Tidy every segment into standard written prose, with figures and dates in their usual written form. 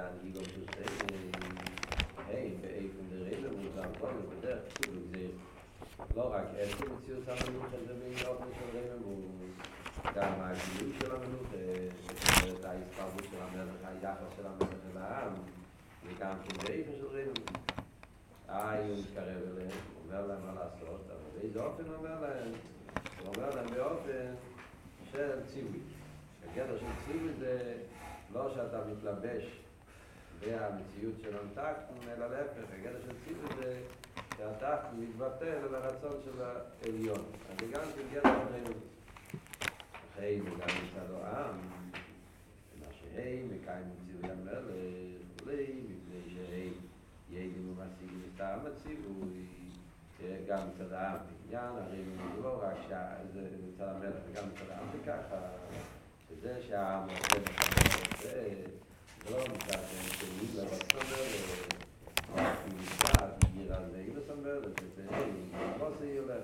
and you're going to say, hey, if there is a move down, what is the death? לא רק עצם מציאות המנות של זה בעילות משלמים, הוא גם הגילוי של המנות, את ההספרבות של המלך, היחס של המלך של העם, וגם כדאיפה של רבים. הוא מתקרב אליהם, הוא אומר להם מה לעשות, אבל באיזה אופן הוא אומר להם, הוא אומר להם באופן של ציווי. הגדר של ציווי זה לא שאתה מתלבש והמציאות של המתקנו, אלא להפך, הגדר של ציווי זה שאתה מתבטל על הרצון של העליון. אז זה גם כגדר הרעיון. אחרי זה גם מצד העם, מה שהם מקיימים ציווי המלך, אולי מפני שהם יעדים ומשיגים את העם הציווי, גם מצד העם בגניין, הרי זה לא רק שזה מצד המלך, וגם מצד העם זה ככה, שזה שהעם עושה זה לא מצד שהם לרצון המלך, כי מצד גירה לאילוס המלך, זה לא זה ילך.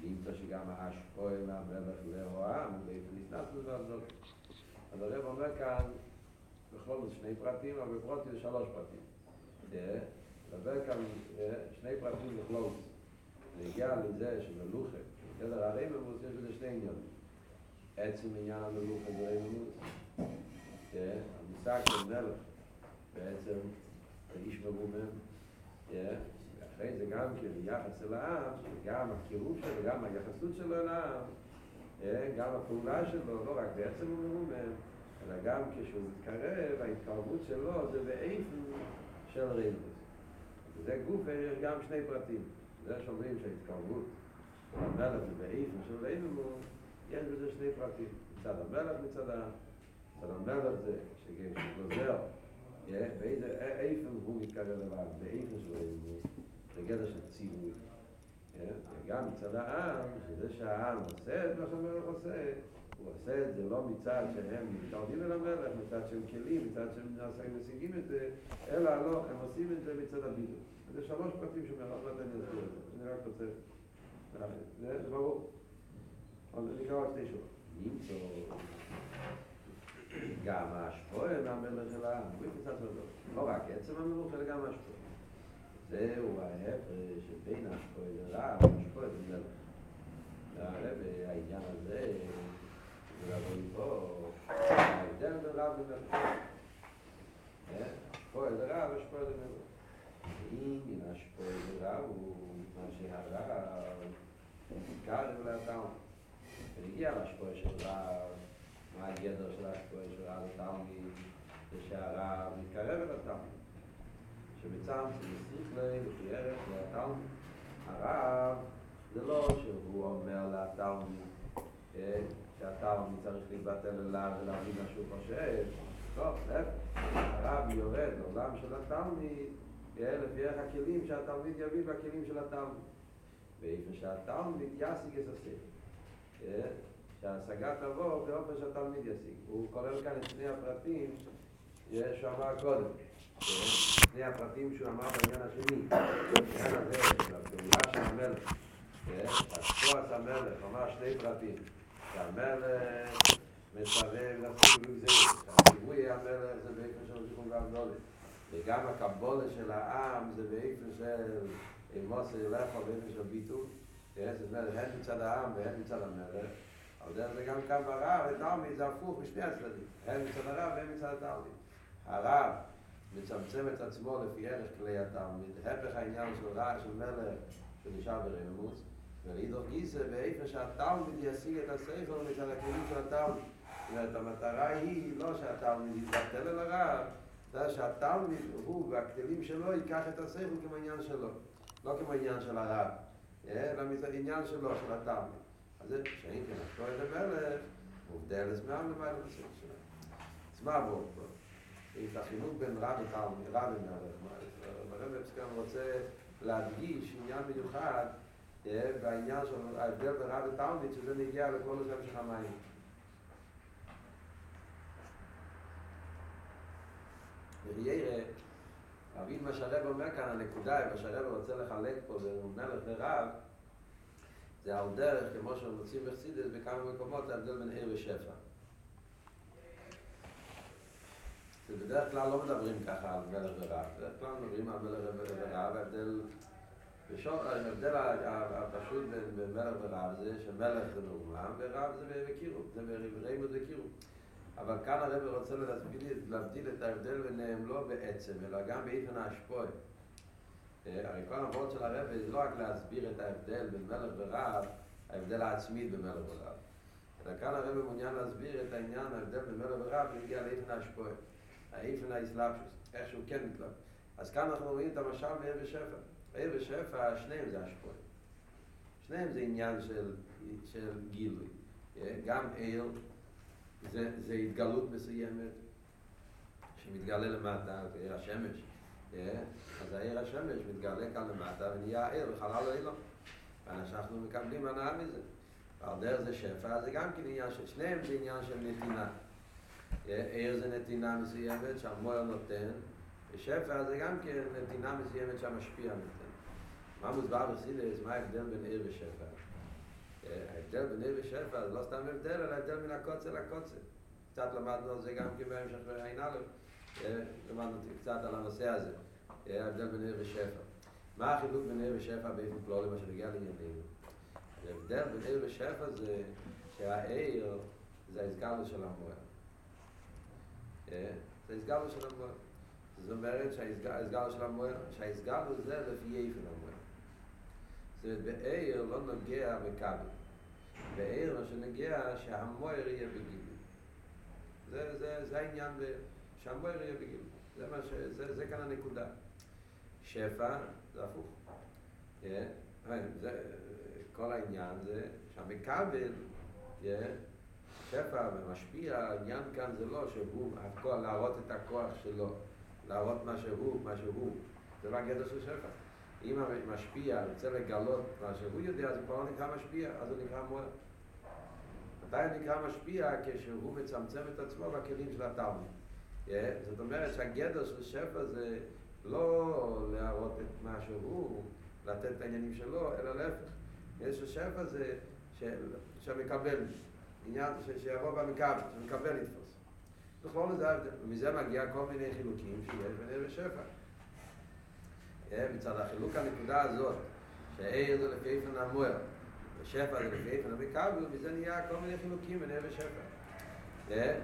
ואימצא שגם ההשפועה מהמלך לרועם, ולהתנסנו לעזור. אז הרב אומר כאן, בכל זאת שני פרטים, אבל בפרוטי זה שלוש פרטים. דבר כאן שני פרטים בכלול. להגיע לזה שמלוכה, כדר הרי ממוס יש לזה שני עניונים. עצם עניין המלוכה זה ממוס. המושג של מלך, בעצם האיש מרומם. ואחרי זה גם כביחס אל העם, גם הקירוב שלו, גם היחסות שלו אל העם, גם הפעולה שלו, לא רק בעצם הוא מרומם. אלא גם כשהוא מתקרב, ההתקרבות שלו זה באיפן של רילוס. וזה גוף יש גם שני פרטים. זה שאומרים שההתקרבות של המלך זה באיפן של רילוס, יש בזה שני פרטים. מצד המלך מצד העם. מצד המלך זה כשגוזר, באיזה איפן הוא מתקרב לבד, באיפן של רילוס, זה גדר של ציווי. וגם מצד העם, שזה שהעם עושה את מה שהמלך עושה, הוא עושה את זה לא מצד שהם מתקרבים אל המלך, מצד שהם כלים, מצד שהם משיגים את זה, אלא לא, הם עושים את זה מצד הבידור. זה שלוש פרטים שמרח לתן יסביר את זה. אני רק רוצה... זה ברור. אבל אני אקרא רק שתי שורות. נמצא... גם ההשפועה מהמלך אל העם, הוא יפצת לדור. לא רק עצם המלוך, אלא גם ההשפועה. זהו ההפר שבין ההשפועה אל העם, ההשפועה אל המלך. והעניין הזה... ולעבודים פה, ההבדל ברב ומלך. השפועה לרב, השפועה למלך. אם השפועה לרב הוא מה שהרב מתקרב לטעם. ונגיע להשפועה של רב, מה הגדר של השפועה של רב לטעמים, זה שהרב מתקרב לטעם. שבצעם שמסריך לי וחיירת לטעם, הרב זה לא שהוא אומר לטעם, שהטעם צריך להתבטל אליו ולהבין מה שהוא חושב. טוב, הרב יורד לעולם של התלמיד לפי איך הכלים שהתלמיד יביא והכלים של התלמיד. ואיפה שהתלמיד ישיג את השכל. שההשגה תבוא באופן שהתלמיד ישיג. הוא כולל כאן את שני הפרטים שהוא אמר קודם. שני הפרטים שהוא אמר בעניין השני. בעניין הזה, בפעולה של המלך. השפועת המלך, אמר שני פרטים. שהמלך מסרב לסיבוב זהות, שהסיבוי המלך זה באיפן של זכון והגדולת, וגם הקבולה של העם זה באיפן של מוסר ילך או באיפן של ביטול, זאת אומרת, הן מצד העם והן מצד המלך, אבל זה גם כאן ברב, התלמיד זה הפוך משני הצדדים, הן מצד הרב והן מצד התלמיד. הרב מצמצם את עצמו לפי ערך כלי התלמיד, הפך העניין של רעש ומלך שנשאר ברמוס, ולידור גיסא, ואיפה שהתלמיד ישיג את השכל מצד הכלים של התלמיד. זאת המטרה היא לא שהתלמיד יתבטל אל הרב, זה שהתלמיד הוא והכלים שלו ייקח את השכל כמו עניין שלו, לא כמו עניין של הרב, אלא עניין שלו, של התלמיד. אז זה שאין כן השפועה למלך, עובדה לזמן לבית המסורת שלו. אז מה עבור פה? את החינוך בין רב ותלמיד, רב ומלך, הרב הפסקן רוצה להדגיש עניין מיוחד והעניין של ההבדל ברב ותלמיד, שזה נגיע לכל השם של המים. ויראה, להבין מה שהרב אומר כאן, הנקודה, מה שהרב רוצה לחלק פה, ומלך ורב, זה על דרך, כמו שמוצאים בחסידות בכמה מקומות, ההבדל בין עיר ושפע. בדרך כלל לא מדברים ככה על מלך ורב, בדרך כלל מדברים על מלך ורב, ההבדל הפשוט בין מלך ורב זה שמלך זה מאומם ורב זה בקירוב, זה ברמות זה קירוב. אבל כאן הרב רוצה להבדיל את ההבדל ביניהם לא בעצם, אלא גם באיפן ההשפועה. הרי כל המבואות של הרב זה לא רק להסביר את ההבדל בין מלך ורב, ההבדל העצמי במלך ורב. אלא כאן הרב מעוניין להסביר את העניין, ההבדל בין מלך ורב נגיע לאיפן ההשפועה, האיפן האסלאפשוס, איך שהוא כן מתלב. אז כאן אנחנו רואים את המשל בעיר ושפע. בעיר ושפע, שניהם זה השפועה. שניהם זה עניין של גילוי. גם עיר, זה התגלות מסוימת שמתגלה למטה, זה עיר השמש. אז העיר השמש מתגלה כאן למטה ונהיה העיר וחלל העילום. ואנחנו מקבלים הנאה מזה. ועל דרך זה שפע, זה גם כן עניין של שניהם, זה עניין של נתינה. עיר זה נתינה מסוימת שהמוער נותן, ושפע זה גם כן נתינה מסוימת שהמשפיע נותן. מה מוסבר בחסידות? מה ההבדל בין עיר ושפע? ההבדל בין עיר ושפע זה לא סתם הבדל, אלא הבדל מן הקוצה לקוצה. קצת למדנו על זה גם כן בהמשך עין א', למדנו קצת על הנושא הזה. ההבדל בין עיר ושפע. מה החילוק בין עיר ושפע באופן כללי, מה שנגיע לעניינים? ההבדל בין עיר ושפע זה שהעיר זה ההסגלות של המוער. זה הסגלות של המוער. זאת אומרת שההסגלות של המוער, שההסגלות זה לפי איפן המוער. זאת אומרת, בעיר לא נוגע בקבל. בעיר מה שנוגע שהמוער יהיה בגילוי. זה העניין שהמוער יהיה בגילוי. זה כאן הנקודה. שפע זה הפוך. כל העניין זה שהמקבל, שפע ומשפיע, העניין כאן זה לא שהוא, להראות את הכוח שלו, להראות מה שהוא, זה לא הגדר של שפע. אם המשפיע רוצה לגלות מה שהוא יודע, אז הוא כבר לא נקרא משפיע, אז הוא נקרא מוער. מתי הוא נקרא משפיע? כשהוא מצמצם את עצמו בכלים של התלמיד. זאת אומרת שהגדר של שפע זה לא להראות את מה שהוא, לתת את העניינים שלו, אלא להפך. יש שפע זה שמקבל, עניין שיבוא במקבל, שמקבל לתפוס. בכל זאת, מזה מגיע כל מיני חילוקים שיש ביניהם לשפע. מצד החילוק הנקודה הזאת, שהעיר זה לפי איפן המוער, ושפע זה לפי איפן המקבל, מזה נהיה כל מיני חילוקים ביניהם לשפע.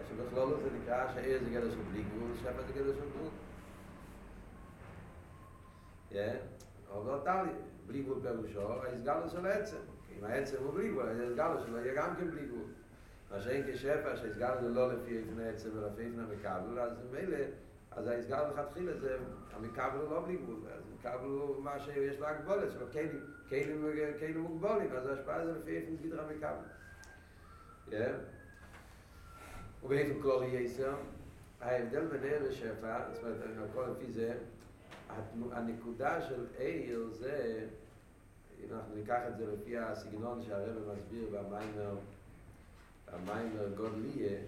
שבכלול זה נקרא שהעיר זה גדר של בלי גבול, שפע זה גדר של גבול. אבל באותה בלי גבול פירושו, ההסגלות של העצם. אם העצם הוא בלי גבול, ההסגלות שלו יהיה גם כן בלי גבול. מה שאין כשפע, שההסגלות זה לא לפי איפן העצם ולא לפי איפן המקבל, אז מילא, אז ההסגלות לכתחילה זה, המקבל הוא לא בלי גבול, אז המקבל הוא מה שיש לו הגבולת, שלו כלים מוגבולים, אז ההשפעה זה לפי איפן גדר המקבל. ובאיפן כללי יסר, ההבדל בין עיר ושפע, זאת אומרת, הכל לפי זה, הנקודה של עיר זה, אם אנחנו ניקח את זה לפי הסגנון שהרב מסביר במיימר גודליה,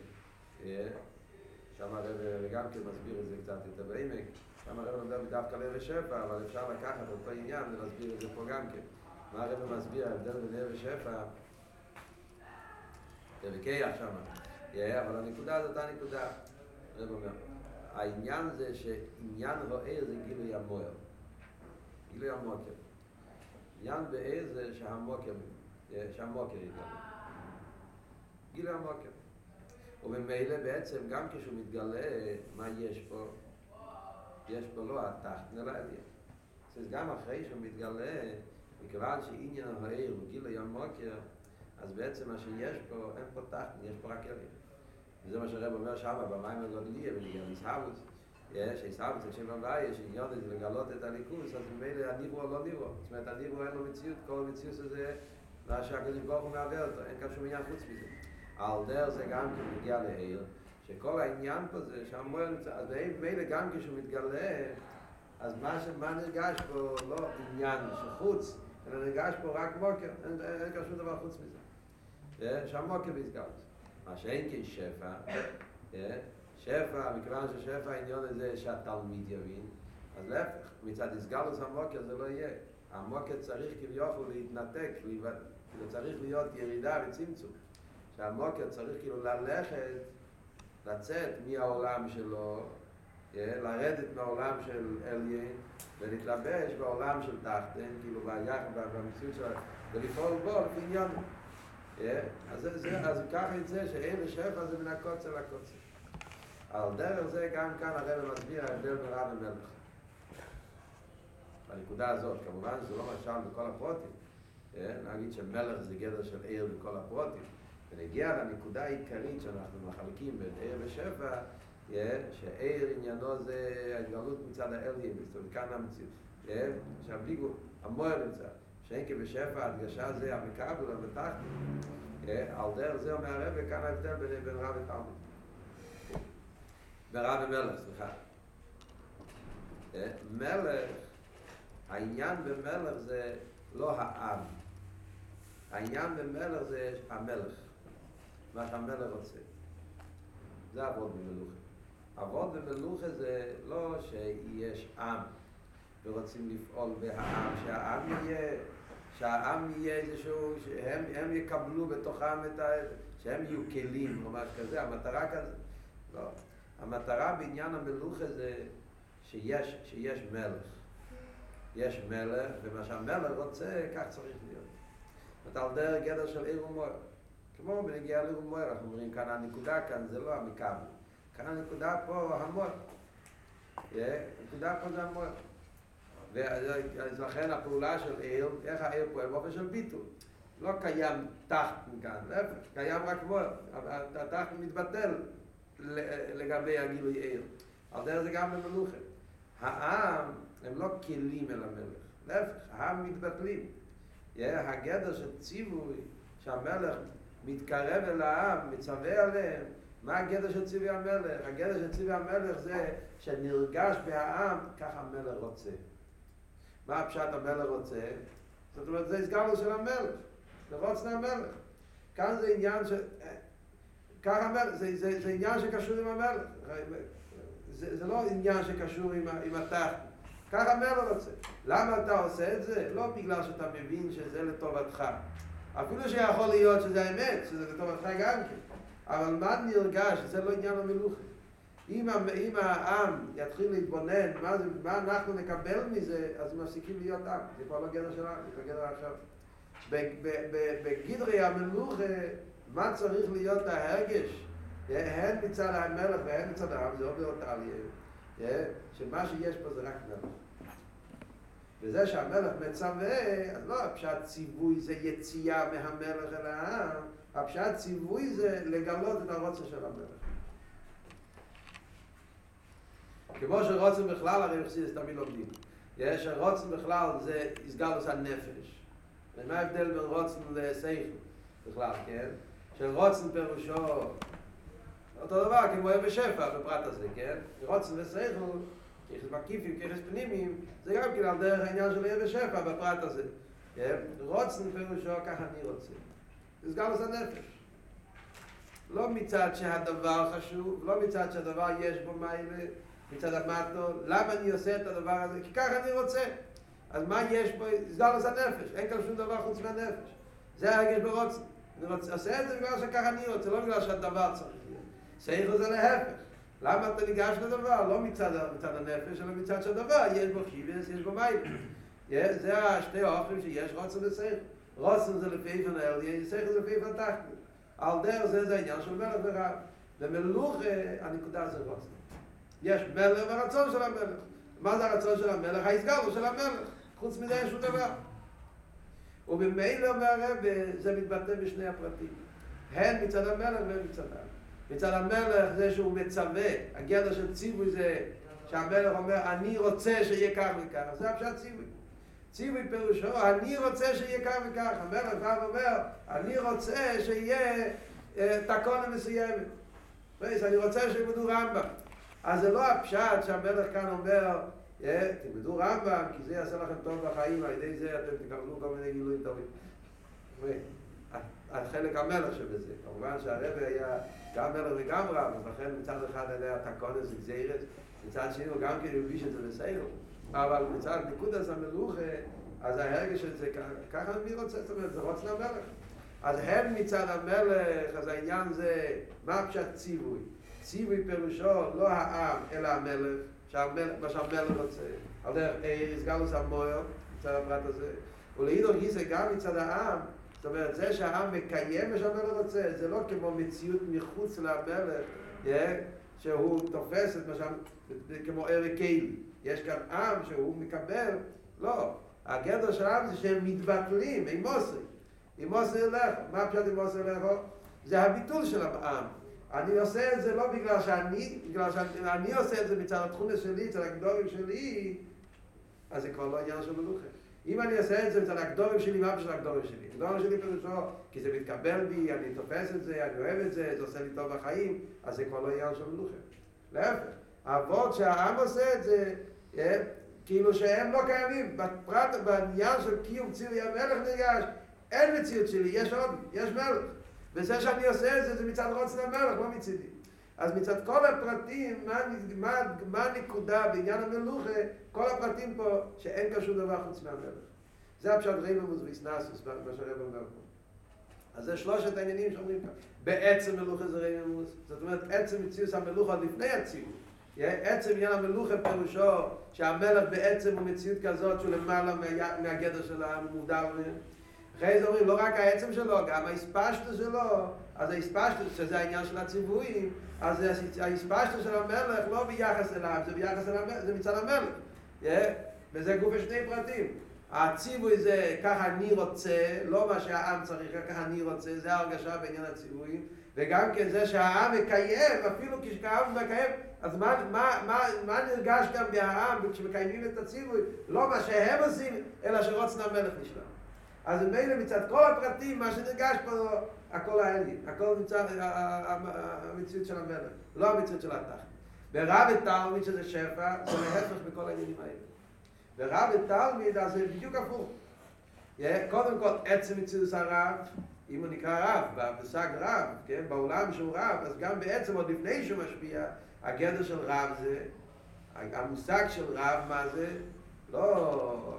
שם הרב גם כן מסביר את זה קצת יותר בעמק, שם הרב נדבר דווקא על עיר ושפע, אבל אפשר לקחת אותו עניין ולהסביר את זה פה גם כן. מה הרב מסביר, ההבדל בין עיר ושפע, זה בקיח שם, אבל הנקודה זאת הנקודה, הרב אומר. העניין זה שעניין העיר זה גילוי המוער. גילוי המוקר. עניין בעיר זה שהמוקר יתגלה. גילוי המוקר. ובמילא בעצם גם כשהוא מתגלה, מה יש פה? יש פה לא התחת נרדיה. אז גם אחרי שהוא מתגלה, מכיוון שעניין העיר הוא גילוי המוקר, אז בעצם מה שיש פה, אין פה תחת, יש פה רק עיר. וזה מה שהרב אומר שם, במים הגודליה, בניגן איסהבוץ, שאיסהבוץ על שם הבאי, שעניון זה לגלות את הליכוס, אז ממילא הניברו לא ניברו. זאת אומרת, הניברו אין לו מציאות, כל המציאות הזה, מה שהקדוש ברוך הוא מעבר אותו, אין כאן שום עניין חוץ מזה. על דרך זה גם כשמגיע לעיר, שכל העניין פה זה שהמוער נמצא, אז ממילא גם כשהוא מתגלה, אז מה נרגש פה לא עניין שחוץ, אלא נרגש פה רק מוקר, אין כאן שום דבר חוץ מזה. שהמוקר מתגלות. מה שאין כן שפע, שפע, מכיוון ששפע העניין הזה שהתלמיד יבין, אז להפך, מצד הסגלות המוקר זה לא יהיה. המוקר צריך כביכול להתנתק, כאילו צריך להיות ירידה וצמצום. שהמוקר צריך כאילו ללכת, לצאת מהעולם שלו לרדת מהעולם של אליין ולהתלבש בעולם של תחתן, כאילו ביחד, במציאות של... ולפעול בו, בעניין. אז כך את זה, שאין ושפע זה מן הקוצה לקוצה. על דרך זה גם כאן הרב מסביר ההבדל ברב ומלך. בנקודה הזאת, כמובן שזה לא משל בכל הפרוטים. נגיד שמלך זה גדר של עיר בכל הפרוטים. ונגיע לנקודה העיקרית שאנחנו מחלקים בין עיר ושפע, שעיר עניינו זה ההתגלות מצד האליים, זאת אומרת כאן המציאות. עכשיו בלי גוף, המוער נמצא. שאין כבשפע, הדגשה זה המקבל, המתחתי. על דרך זה אומר הרב, וכאן ההבדל בין רב ותלמיד. ברב ומלך, סליחה. מלך, העניין במלך זה לא העם. העניין במלך זה המלך. מה שהמלך רוצה. זה עבוד במלוכה. עבוד במלוכה זה לא שיש עם ורוצים לפעול בעם, שהעם יהיה איזשהו, שהם יקבלו בתוכם את ה... שהם יהיו כלים, ממש כזה, המטרה כזה. לא. המטרה בעניין המלוכה זה שיש מלך. יש מלך, ומה שהמלך רוצה, כך צריך להיות. אתה על דרך גדר של עיר ומוער. כמו בנגיעה לעיר ומוער, אנחנו אומרים כאן הנקודה כאן זה לא המקבל. כאן הנקודה פה המוער. הנקודה פה זה המוער. אז לכן הפעולה של עיר, איך העיר פועל? באופן של ביטול. לא קיים תחתן כאן, קיים רק מוער. התחתן מתבטל. לגבי הגילוי עיר. על דרך זה גם במלוכה. העם הם לא כלים אל המלך. להפך, העם מתבטלים. הגדר של ציווי, שהמלך מתקרב אל העם, מצווה עליהם. מה הגדר של ציווי המלך? הגדר של ציווי המלך זה שנרגש בהעם, כך המלך רוצה. מה הפשט המלך רוצה? זאת אומרת, זה הסגרנו של המלך. זה רוצנה המלך. כאן זה עניין של... זה עניין שקשור עם המלך, זה לא עניין שקשור עם התחת, כך המלך רוצה. למה אתה עושה את זה? לא בגלל שאתה מבין שזה לטובתך, אפילו שיכול להיות שזה האמת, שזה לטובתך גם כן, אבל מה נרגש? זה לא עניין המלוכה. אם העם יתחיל להתבונן, מה אנחנו נקבל מזה, אז מפסיקים להיות עם, זה כבר לא גדר שלנו, זה גדר עכשיו. בגדרי המלוכה, מה צריך להיות ההרגש? הן מצד המלך והן מצד העם, זה עובר אותה עליהם. שמה שיש פה זה רק מלך. וזה שהמלך מצווה, אז לא הפשט ציווי זה יציאה מהמלך אל העם, הפשט ציווי זה לגלות את הרוצה של המלך. כמו שרוצה בכלל, הרי מחסידס תמיד לומדים. שרוצה בכלל זה הסגלוס הנפש. ומה ההבדל בין רוצה לשכל? בכלל, כן? שרוצן פירושו אותו דבר כמו אוהב ושפע בפרט הזה, כן? רוצן ושכל, כיחס מקיפים, כיחס פנימיים, זה גם כן על דרך העניין של אוהב ושפע בפרט הזה, כן? רוצן פירושו, ככה אני רוצה. זה גם עושה נפש. לא מצד שהדבר חשוב, לא מצד שהדבר יש בו מיילה, מצד המטו, למה אני עושה את הדבר הזה? כי ככה אני רוצה. אז מה יש בו? זה גם עושה נפש, אין כאן שום דבר חוץ מהנפש. זה הרגש ברוצה. אני עושה את זה בגלל שכך אני רוצה, לא בגלל שהדבר צריך להיות. שייך זה להפך. למה אתה ניגש לדבר? לא מצד הנפש, אלא מצד שהדבר. יש בו חיבס, יש בו מייל. זה השתי האופנים שיש רוצה ושייך. רוצה זה לפי פן העליין, שייך זה לפי פן תחתן. על דרך זה זה העניין של מלך ורב. במלוך הנקודה זה רוצה. יש מלך ורצון של המלך. מה זה הרצון של המלך? ההסגרו של המלך. חוץ מזה יש הוא דבר. ובמילא והרב זה מתבטא בשני הפרטים. הן מצד המלך והן מצד העם. מצד המלך זה שהוא מצווה, הגדר של ציווי זה שהמלך אומר אני רוצה שיהיה כך וכך, זה הפשט ציווי. ציווי פירושו אני רוצה שיהיה כך וכך, המלך גם אומר אני רוצה שיהיה תקונה מסוימת. אני רוצה שימדו רמב"ם. אז זה לא הפשט שהמלך כאן אומר תלמדו רמב"ם, כי זה יעשה לכם טוב בחיים, על ידי זה אתם תקבלו כל מיני גילויים טובים. חלק המלך שבזה, כמובן שהרבי היה גם מלך וגם רב, אז לכן מצד אחד עליה תקונס וגזירס, מצד שני הוא גם כן יוביש את זה לסיירו, אבל מצד נקודת המלוכה, אז ההרגש של זה ככה מי רוצה, זאת אומרת, זה רוצה למלך. אז הם מצד המלך, אז העניין זה מה פשט ציווי. ציווי פירושו לא העם אלא המלך, מה שהמלך רוצה, על דרך איסגלוס המויר, מצד הפרט הזה, ולעידו היא זה גם מצד העם, זאת אומרת, זה שהעם מקיים מה שהמלך רוצה, זה לא כמו מציאות מחוץ למלך, שהוא תופס את מה שהמלך, כמו ערך קהילי, יש כאן עם שהוא מקבל, לא, הגדר של העם זה שהם מתבטלים, עם מוסר, לך, מה פשוט עם מוסר לך? זה הביטול של העם, אני עושה את זה לא בגלל שאני, עושה את זה מצד התכונה שלי, מצד הגדורים שלי, אז זה כבר לא עניין של מלוכה. אם אני עושה את זה מצד הגדורים שלי, מה בשביל הגדורים שלי? הגדורים שלי פרושו, כי זה מתקבל בי, אני תופס את זה, אני אוהב את זה, זה עושה לי טוב בחיים, אז זה כבר לא עניין של מלוכה. להפך, העבוד שהעם עושה את זה, כאילו שהם לא קיימים, בפרט, בעניין של קיום ציווי המלך נרגש, אין מציאות שלי, יש עוד, יש מלך. וזה שאני עושה את זה, זה מצד רוץ למלך, לא מצידי. אז מצד כל הפרטים, מה הנקודה בעניין המלוכה, כל הפרטים פה שאין קשור דבר חוץ מהמלך. זה הפשט ריבמוס ויסנסוס, מה שריבם אומר פה. אז זה שלושת העניינים שאומרים כאן. בעצם מלוכה זה ריבמוס, זאת אומרת עצם מציאות המלוכה עוד לפני הציאות. עצם עניין המלוכה פירושו שהמלך בעצם הוא מציאות כזאת שהוא למעלה מהגדר שלה, מודר מהם. אחרי זה אומרים, לא רק העצם שלו, גם ההספשטו שלו, אז ההספשטו, שזה העניין של הציוויים, אז ההספשטו של המלך לא ביחס אליו, זה ביחס אל המלך, זה מצד המלך. וזה גוף בשני פרטים. הציווי זה ככה אני רוצה, לא מה שהעם צריך, ככה אני רוצה, זה ההרגשה בעניין הציוויים, וגם כן זה שהעם מקיים, אפילו כשהעם מקיים, אז מה נרגש גם בעם כשמקיימים את הציווי? לא מה שהם עושים, אלא שרוצן המלך נשלם. אז מילא מצד כל הפרטים, מה שנרגש פה, הכל העלי, הכל נמצא המציאות של המלך, לא המציאות של התחת. ברב ותלמיד שזה שפע, זה להפך בכל העניינים האלה. ברב ותלמיד, אז זה בדיוק הפוך. קודם כל, עצם מציאות הרב, אם הוא נקרא רב, במושג רב, כן? בעולם שהוא רב, אז גם בעצם עוד לפני שהוא משפיע, הגדר של רב זה, המושג של רב, מה זה? לא...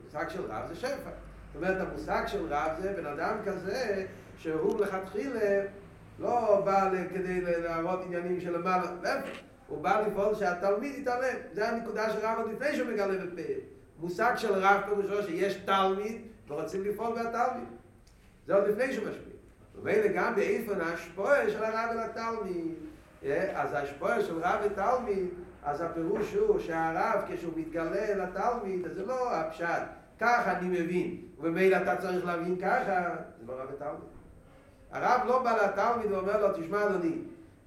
המושג של רב זה שפע. זאת אומרת, המושג של רב זה בן אדם כזה שהוא לכתחילה לא בא כדי להראות עניינים של למעלה, הוא בא לפעול שהתלמיד יתעלם. זו הנקודה של רב עוד לפני שהוא מגלה בפה. מושג של רב פירושו שיש תלמיד ורוצים לפעול מהתלמיד. זה עוד לפני שהוא משפיע. ומילא גם באיפן ההשפעה של הרב ולתלמיד. אז ההשפעה של רב ותלמיד אז הפירוש הוא שהרב כשהוא מתגלה לתלמיד, אז זה לא הפשט, ככה אני מבין, ובמילא אתה צריך להבין ככה, זה לא רב ותלמיד. הרב לא בא לתלמיד ואומר לו, תשמע אדוני,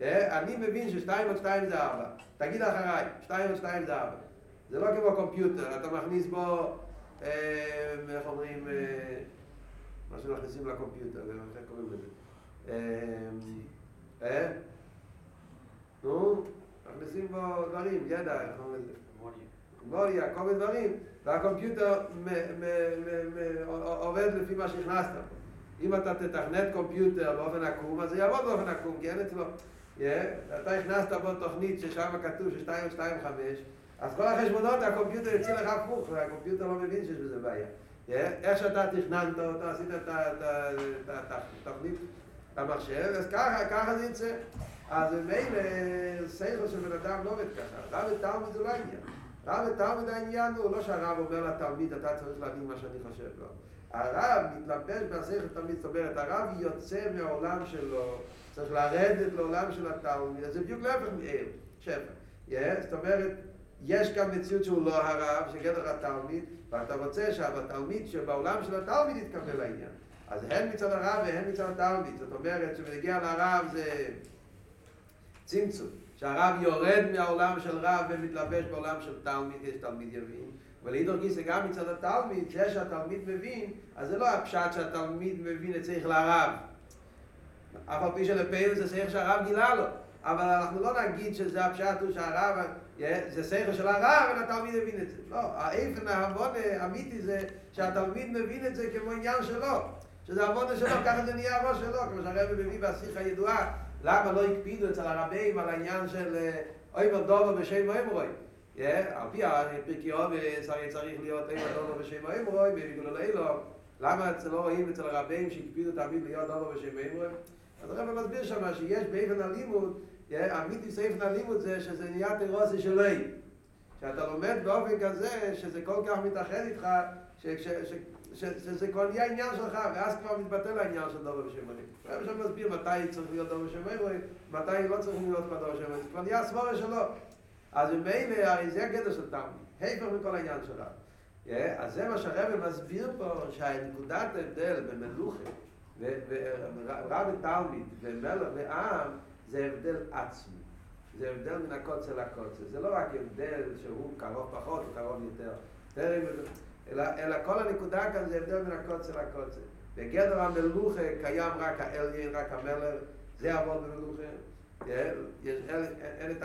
אני מבין ששתיים עוד שתיים זה ארבע, תגיד אחריי, שתיים עוד שתיים זה ארבע. זה לא כמו קומפיוטר, אתה מכניס בו, איך אומרים, מה שמכניסים לקומפיוטר, איך קוראים לזה? נו? מכניסים בו דברים, ידע, איך אומרים את זה? מוריה, כל מיני דברים, והקומפיוטר עובד לפי מה שהכנסת פה. אם אתה תתכנת קומפיוטר באופן עקום, אז זה יעבוד באופן עקום, כי אין אצלו. אתה הכנסת בו תוכנית ששם כתוב ש2 ו2 5, אז כל החשבונות הקומפיוטר יוציא לך הפוך, והקומפיוטר לא מבין שיש בזה בעיה. איך שאתה תכננת אותו, עשית את התוכנית למחשב, אז ככה זה יצא. אז במילא, סייכו של בן אדם לא עובד ככה, רב ותלמיד זה לא העניין. רב ותלמיד העניין הוא לא שהרב אומר לתלמיד, אתה צריך להבין מה שאני חושב לו. הרב מתלבש בסייכו תלמיד, זאת אומרת, הרב יוצא מהעולם שלו, צריך לרדת לעולם של התלמיד, אז זה בדיוק להפך מאיר, שפע. זאת אומרת, יש כאן מציאות שהוא לא הרב, שגדר התלמיד, ואתה רוצה שהתלמיד שבעולם של התלמיד יתקבל לעניין. אז הן מצד הרב והן מצד התלמיד, זאת אומרת, שמגיע לרב זה... צמצום, שהרב יורד מהעולם של רב ומתלבש בעולם של תלמיד, יש תלמיד יבין. אבל להידורגיס זה גם מצד התלמיד, זה שהתלמיד מבין, אז זה לא הפשט שהתלמיד מבין את צריך לרב. אף על פי שלפעמים זה צריך שהרב גילה לו, אבל אנחנו לא נגיד שזה הפשט הוא שהרב, זה צריך של הרב והתלמיד מבין את זה. לא, האיפן העבוד האמיתי זה שהתלמיד מבין את זה כמו עניין שלו, שזה העבוד שלו, ככה זה נהיה הראש שלו, כמו שהרב מביא בהשיחה הידועה. למה לא הקפידו אצל הרבים על העניין של אויבר דובר בשם אוימרוי? על פי הפרקי אובס, הרי צריך להיות אויבר דובר בשם אוימרוי, בגלל אילום. למה לא רואים אצל הרבים שהקפידו תמיד להיות דובר בשם אוימרוי? אז הרב מסביר שמה שיש באיבן הלימוד אמיתי סעיף ללימוד זה שזה נהיה תירוסי שלוי. שאתה לומד באופן כזה שזה כל כך מתאחד איתך, שזה כבר נהיה עניין שלך, ואז כבר מתבטל העניין של דור ושמרים. אני עכשיו מסביר מתי צריך להיות דור ושמרים, מתי לא צריך להיות כבר דור ושמרים. זה כבר נהיה הסבורה שלו. אז במילא, הרי זה הגדר של תמי, היפך מכל העניין שלה. אז זה מה שהרב מסביר פה, שהנקודת ההבדל במלוכה, רב ותלמיד ועם, זה הבדל עצמי. זה הבדל מן הקוצה לקוצה. זה לא רק הבדל שהוא קרוב פחות או קרוב יותר, אלא כל הנקודה כאן זה הבדל מן הקוצה לקוצה. בגדר המלוכה קיים רק האליין, רק המלך, זה עבוד במלוכה. אין את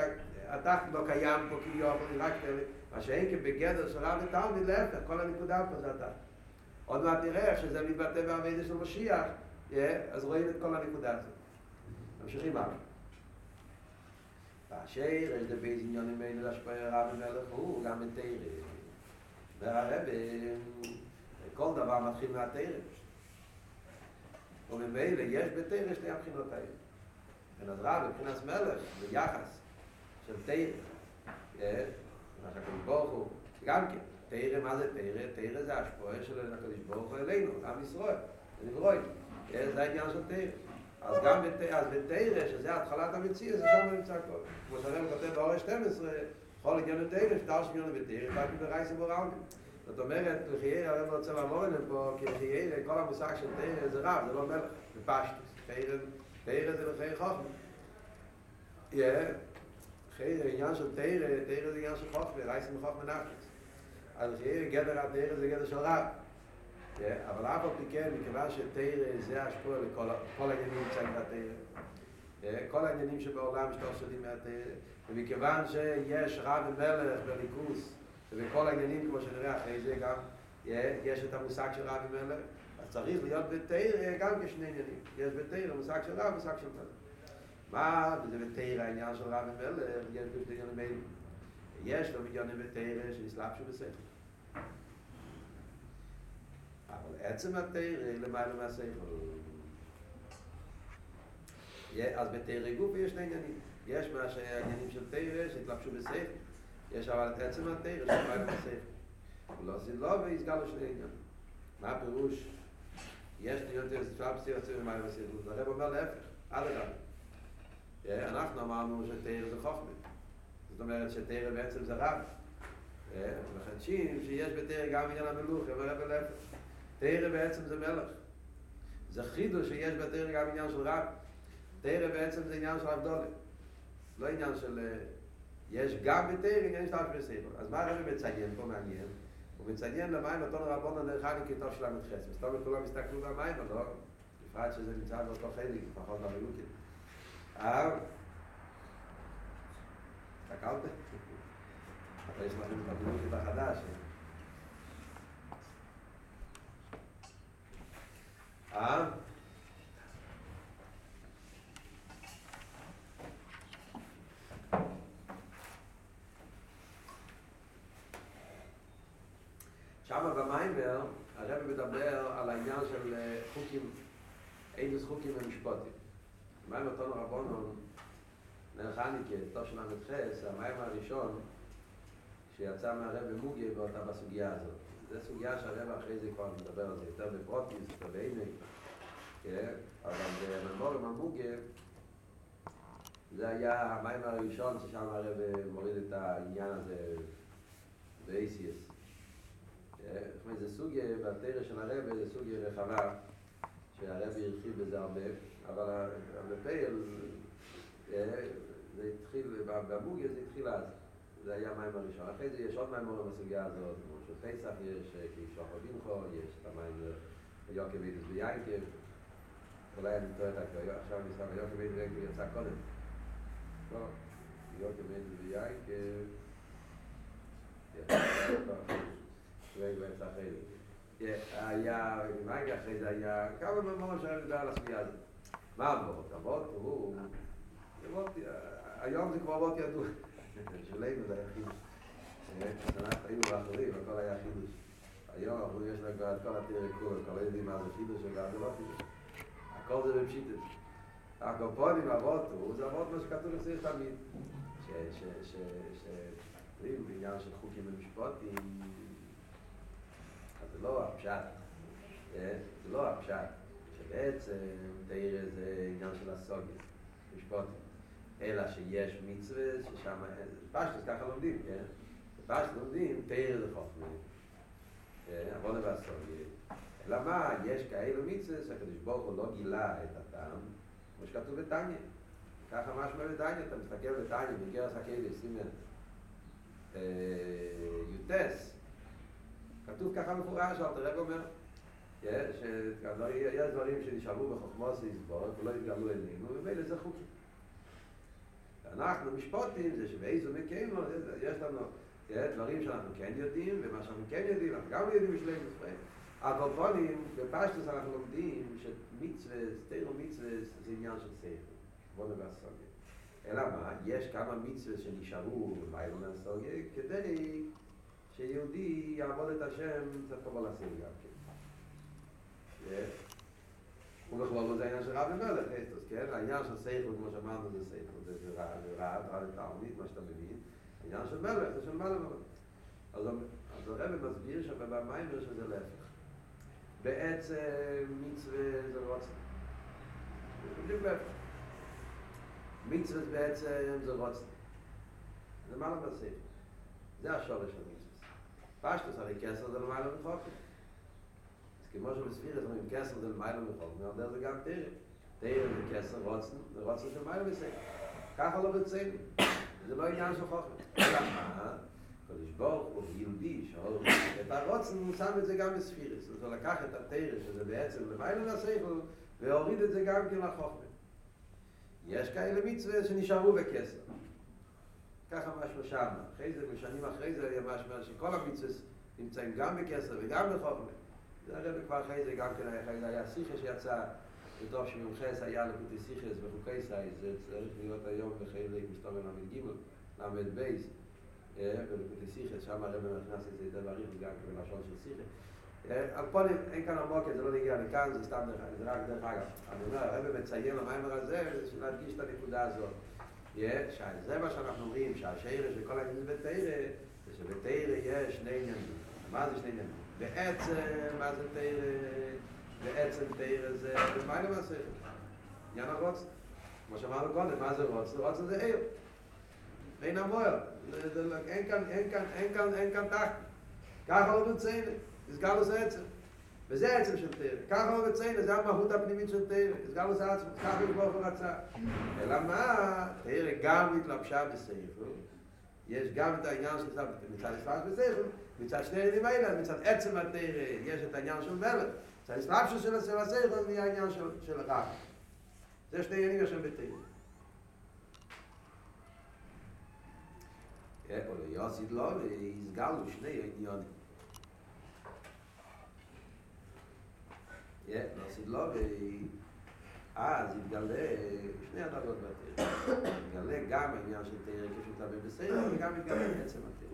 התחת לא קיים פה כביכול, רק מה שאין כבגדר של רב ותלמיד, להפך, כל הנקודה פה זה התחת. עוד מעט נראה איך שזה מתבטא בעבודה של משיח, אז רואים את כל הנקודה הזאת. ממשיכים הלאה. באשר יש דבי זיניון ממנו להשפעי רב ומלך הוא גם בתירה. והרבא, כל דבר מתחיל מהתירה. ובמילא יש בתירה שתי הבחינות האלה. מבחינת רב, מבחינת מלך, ביחס של תירה. מה שהקדוש ברוך הוא, גם כן. תירה, מה זה תירה? תירה זה השפעה של הקדוש ברוך הוא אלינו, עם ישראל, לברוי. זה העניין של תירה. אז גם בתירה, שזה התחלת המציאות, זה שם נמצא כל. כמו שהרב כותב באור 12, כל עניין בתירה, שטר שמיון בתירה, רק ברייס ובוראלגים. זאת אומרת, לחייר, הרב רוצה להמורן פה, כי לחייר, כל המושג של תירה זה רב, זה לא מלך, זה פשטוס. תירה זה לחייר חוכמה. חייר, עניין של תירה, תירה זה עניין של חוכמה, רייס וחוכמה נפש. אז לחייר, גדר התירה זה גדר של רב. אבל אף הפיקן, מכיוון שתירה זה השפוע לכל העניינים צייק לתירה. כל העניינים שבעולם שתורסודים מהתירה. ומכיוון שיש רב ומלך בליכוס, ובכל העניינים, כמו שנראה אחרי זה גם, יש את המושג של רב ומלך, אז צריך להיות בתירה גם כשני עניינים. יש בתירה מושג של רב ומושג של מלך. מה? וזה בתירה העניין של רב ומלך, יש בתירה למלך. יש לו מיליונים בתירה שנסלבשו בסדר. אבל עצם התירה למעלה מהשכל. אז בתירה גוף יש שני עניינים. יש מה שהעניינים של תירה שהתלבשו בשכל, יש אבל את עצם התירה שלמעלה מהשכל. ולא זילוב והסגלו שני עניינים. מה הפירוש? יש יותר סלבשי יוצאים למעלה מהשכל. הרב אומר להפך, עד הרב. אנחנו אמרנו שתירה זה חוכמה. זאת אומרת שתירה בעצם זה רב. מחדשים שיש בתירה גם עניין המלוכה, הרב אומר להפך. תירה בעצם זה מלך. זה חידוש שיש בתירה גם עניין של רב. תירה בעצם זה עניין של אבדולה. לא עניין של... יש גם בתירה עניין של אבדולה. אז מה הרב מציין פה מעניין? הוא מציין למים אותו רבון דרך הנקיטו של המתחס. זאת אומרת, כולם הסתכלו במים, אבל לא. לפעד שזה נמצא באותו חלק, פחות למילוקים. תקלת? אבל יש לכם את המילוקים החדש. שם במיימר הרב מדבר על העניין של חוקים, אינוס חוקים ומשפוטים. במיימר תון רבונון נרחניקה, תו של המתחס, המיימר הראשון שיצא מהרב מוגיה באותה בסוגיה הזאת. זו סוגיה שהרב אחרי זה כבר מדבר על זה יותר בפרוטיס, יותר בעיני, אבל בממורם המוגה זה היה המים הראשון ששם הרב מוריד את העניין הזה באיסיס. זה סוגיה, בתירה של הרב זה סוגיה רחבה שהרב הרחיב בזה הרבה, אבל בפייל זה התחיל, במוגה זה התחיל אז. זה היה המים הראשון. אחרי זה יש עוד מימורים בסוגיה הזאת, כמו שפסח יש, כישוח ובינכו, יש את המים יוקב אידס ויינקב. אולי אני טועה את הכויות, עכשיו אני שם, יוקב אידס ויינקב יצא קודם. לא, יוקב אידס ויינקב... ויינקב יצא אחרי זה. היה, מיינקב אחרי זה היה, כמה מימורים שאני מדבר על הסוגיה הזאת. מה עבור? עבור, תראו... היום זה כבר עבור ידוע. שלנו זה היה חידוש. כשאנחנו היינו באחרים, הכל היה חידוש. היום אנחנו יש לנו כבר את כל התירקות, כבר יודעים מה זה חידוש, וגם זה לא חידוש. הכל זה בפשיטת. הקופונים, אבותו, זה אבות מה שכתוב לצריך תמיד. שרים בעניין של חוקים ומשפוטים, אז זה לא הפשט. זה לא הפשט. שבעצם תאיר איזה עניין של הסוגיה, משפוטים. אלא שיש מצווה ששם... פשטוס, ככה לומדים, כן? פשטוס לומדים, תאיר איזה חוכמה. עבודה והסוגיה. אלא מה, יש כאלו מצווה שהקדוש ברוך הוא לא גילה את הטעם, כמו שכתוב בטניה. ככה משמע בטניה, אתה מסתכל בטניה, בגרס הקדש, סימן יוטס. כתוב ככה מפורש, אל תראה ואומר, שיש דברים שנשארו בחוכמוס להסבור, ולא התגלו אלינו, ובאלה זה חוקים. אנחנו משפוטים, זה שבאיזו מקיימו, יש לנו דברים שאנחנו כן יודעים, ומה שאנחנו כן יודעים, אנחנו גם יודעים בשביל ישראל. הקופונים, בפשטוס אנחנו לומדים שמצווה, תירו מצווה, זה עניין של סייך, בוא נבא סוגיה. אלא מה, יש כמה מצווה שנשארו ביילה מהסוגיה, כדי שיהודי יעבוד את השם, צריך קובל עשיר גם כן. ובכלול בו זה העניין של רב ומלך, אסטוס, כן? העניין של סייך, כמו שאמרנו, זה סייך, זה רב תאומית, מה שאתה מבין. העניין של מלך, זה של מלך מלך. אז הרב מסביר שבמיימר שזה להפך. בעצם מצווה זה רוצה. בדיוק להפך. מצווה בעצם זה רוצה. זה מעלה בסדר. זה השורש של מצווה. פשטוס, הרי כסר זה למעלה מחוכמה. אז כמו שמסביר, אז אומרים כסר זה למעלה מחוכמה, אבל זה גם תראה. תראה זה כסר רוצה, זה רוצה של מעלה בסדר. ככה לא בצדק. זה לא עניין של חוכמה. למה? קדוש ברוך הוא יהודי שאור את הרוצן הוא שם את זה גם בספירס, הוא לקח את התרא שזה בעצם למעלה מהשכל והוריד את זה גם כן לחוכמה. יש כאלה מצווה שנשארו בכסר, ככה משהו שם, אחרי זה בשנים אחרי זה היה משהו שכל המצוות נמצאים גם בכסר וגם בחוכמה. זה הרי כבר אחרי זה גם כן היה שיחה שיצא בתוך שמומחס היה לפותי שיחס וחוקי סייס, זה צריך להיות היום בחיילי משתובן למד ג' למד בייס ולפותי שיחס, שם הרב נכנס את זה דבריך וגם כבלשון של שיחס. על פונים, אין כאן עמוק, זה לא נגיע לכאן, זה סתם רק דרך אגב. אני אומר, הרב מציין למיימר הזה, וזה להדגיש את הנקודה הזאת. שזה מה שאנחנו אומרים, שהשאירה של כל העניין בתאירה, זה שבתאירה יש שני עניינים. מה זה שני עניינים? בעצם, מה זה תאירה? בעצם תאירה זה מה למעשה? עניין הרוצה. כמו שאמרנו קודם, מה זה רוצה? רוצה זה עיר. אין המוער, אין כאן תחת. ככה הוא מציין, הסגר לו זה עצם. וזה עצם של תאירה. ככה הוא מציין, זה המהות הפנימית של תאירה. הסגר לו זה עצם, ככה הוא רצה. אלא מה? תאירה גם התלבשה בסייכו. יש גם את העניין של מצד הספש בסייכו. מצד שני ידים האלה, מצד עצם התאירה, יש את העניין של מלך. מצד הסלבשו של הסייכו, זה העניין של רב. זה שני ידים יושב בתאירה. אבל יוסיד לו והסגלו שני עניונים. יוסיד לו ואז התגלה שני הדרגות בתאיר. התגלה גם העניין של תאיר כשותלווה בסדר וגם התגלה בעצם התאיר.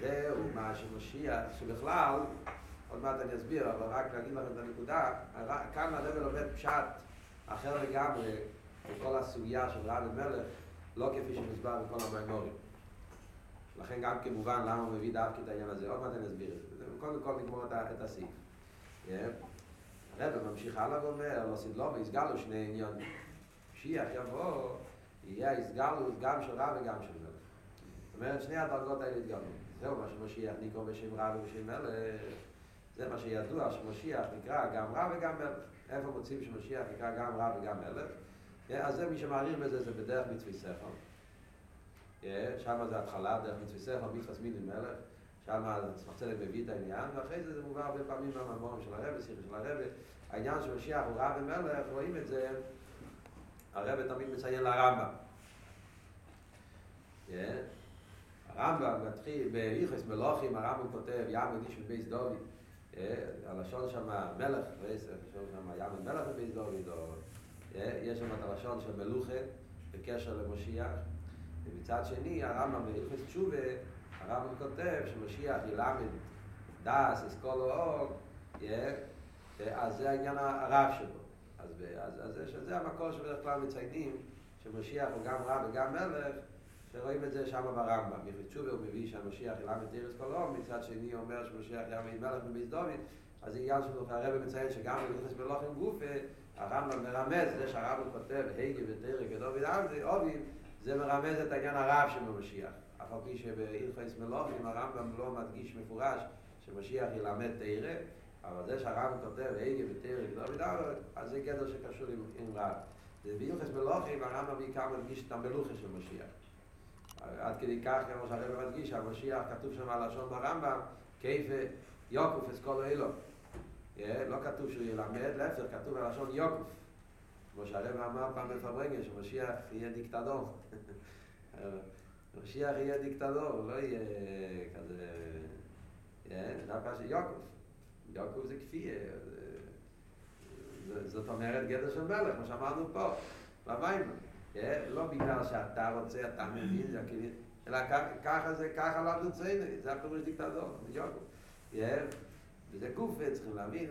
זהו מה שמשיח, שבכלל, עוד מעט אני אסביר, אבל רק להגיד לכם את הנקודה, כאן הרב לומד פשט אחר לגמרי בכל הסוגיה של רב ומלך, לא כפי שמסבר בכל המיימורים. לכן גם כמובן למה הוא מביא דווקא את העניין הזה, עוד מעט אני אסביר את זה. קודם כל נגמור את הסעיף. הרב ממשיך הלאה ואומר, לא סדלו והסגלו שני עניונים. משיח יבוא, יהיה הסגלות גם של רב וגם של מלך. זאת אומרת, שני הדרגות האלה התגלו. זהו מה שמשיח נקרא בשם רב ובשם מלך. זה מה שידוע שמשיח נקרא גם רב וגם מלך. איפה מוצאים שמשיח נקרא גם רב וגם מלך? אז זה מי שמעריר בזה, זה בדרך מצווי ספר. שם זה התחלה, דרך מצווי ספר, מצווס מיני מלך. שם הספחצלת מביא את העניין, ואחרי זה זה מובא הרבה פעמים במאמרים של הרב, שיחה של הרב. העניין שמשיח הוא רב ומלך, רואים את זה, הרב תמיד מציין לרמב"ם. הרמב"ם מתחיל, בהלכות מלכים, הרמב"ם כותב, ים ודיש ובייס דוד. הלשון שם מלך, הלשון שם ים ומלך ובייס דוד. יש שם את הלשון של מלוכה בקשר למשיח, ומצד שני הרמב"ם בהלכות תשובה, הרמב"ם כותב שמשיח ילמד דאס אסכולה, אז זה העניין הרב שלו. אז זה המקור שבדרך כלל מציינים, שמשיח הוא גם רב וגם מלך, שרואים את זה שם ברמב"ם. מחצובה הוא מביא שהמשיח ילם את ארץ כל אום, מצד שני אומר שמשיח ילם את מלך בביס דוד, אז עניין הרב מציין שגם בנכנס מלוכים גופה, הרמב"ם מרמז, זה שהרמב"ם כותב, היגי ותרק ודוד עובד, זה מרמז את העניין הרב שבמשיח. אף על פי שבהלכות מלוכים הרמב"ם לא מדגיש מפורש שמשיח ילמד תורה, אבל זה שהרמב"ם כותב, היגי ותרק ודוד עובד, אז זה גדר שקשור עם רב. בהלכות מלוכים הרמב"ם בעיקר מדגיש את המלוכה של משיח. עד כדי כך, כמו שהרמב"ם מדגיש, המשיח כתוב שם על לשון ברמב"ם, כיפה יוקוף אסכולו אלו. לא כתוב שהוא ילמד, להפך, כתוב על לשון יוקוף. כמו שהרמב"ם אמר פעם בפברנגל, שמשיח יהיה דיקטדור. משיח יהיה דיקטדור, לא יהיה כזה... דווקא שיוקוף. יוקוף זה כפייה. זאת אומרת גדר של מלך, כמו שאמרנו פה, במים. לא בגלל שאתה רוצה, אתה מבין, אלא ככה זה, ככה לא נוצאים, זה הפירוש דיקטדור, יוקוף. וזה קופה, צריכים להבין,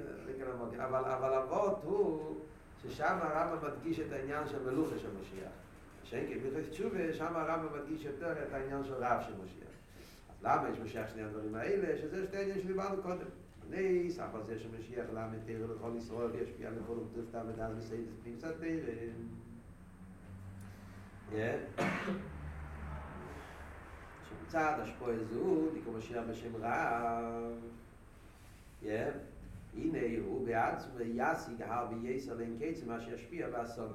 אבל אבות הוא ששם הרמב"ם מדגיש את העניין של מלוכה של משיח. השנקי, מלכות תשובה, שם הרמב"ם מדגיש יותר את העניין של רב של משיח. אז למה יש משיח שני הדברים האלה? שזה שתי עניין שדיברנו קודם. אני, סך על זה שמשיח למה תראה לכל ישראל, ישפיע לכל ומתפתה מדעת מסעידת פרימצת תראה. שמצד השפוע זהות, ניקו משיח בשם רב. הנה הוא בעצמו ישיג הרבה יסר אין קץ מה שישפיע והסוגיה.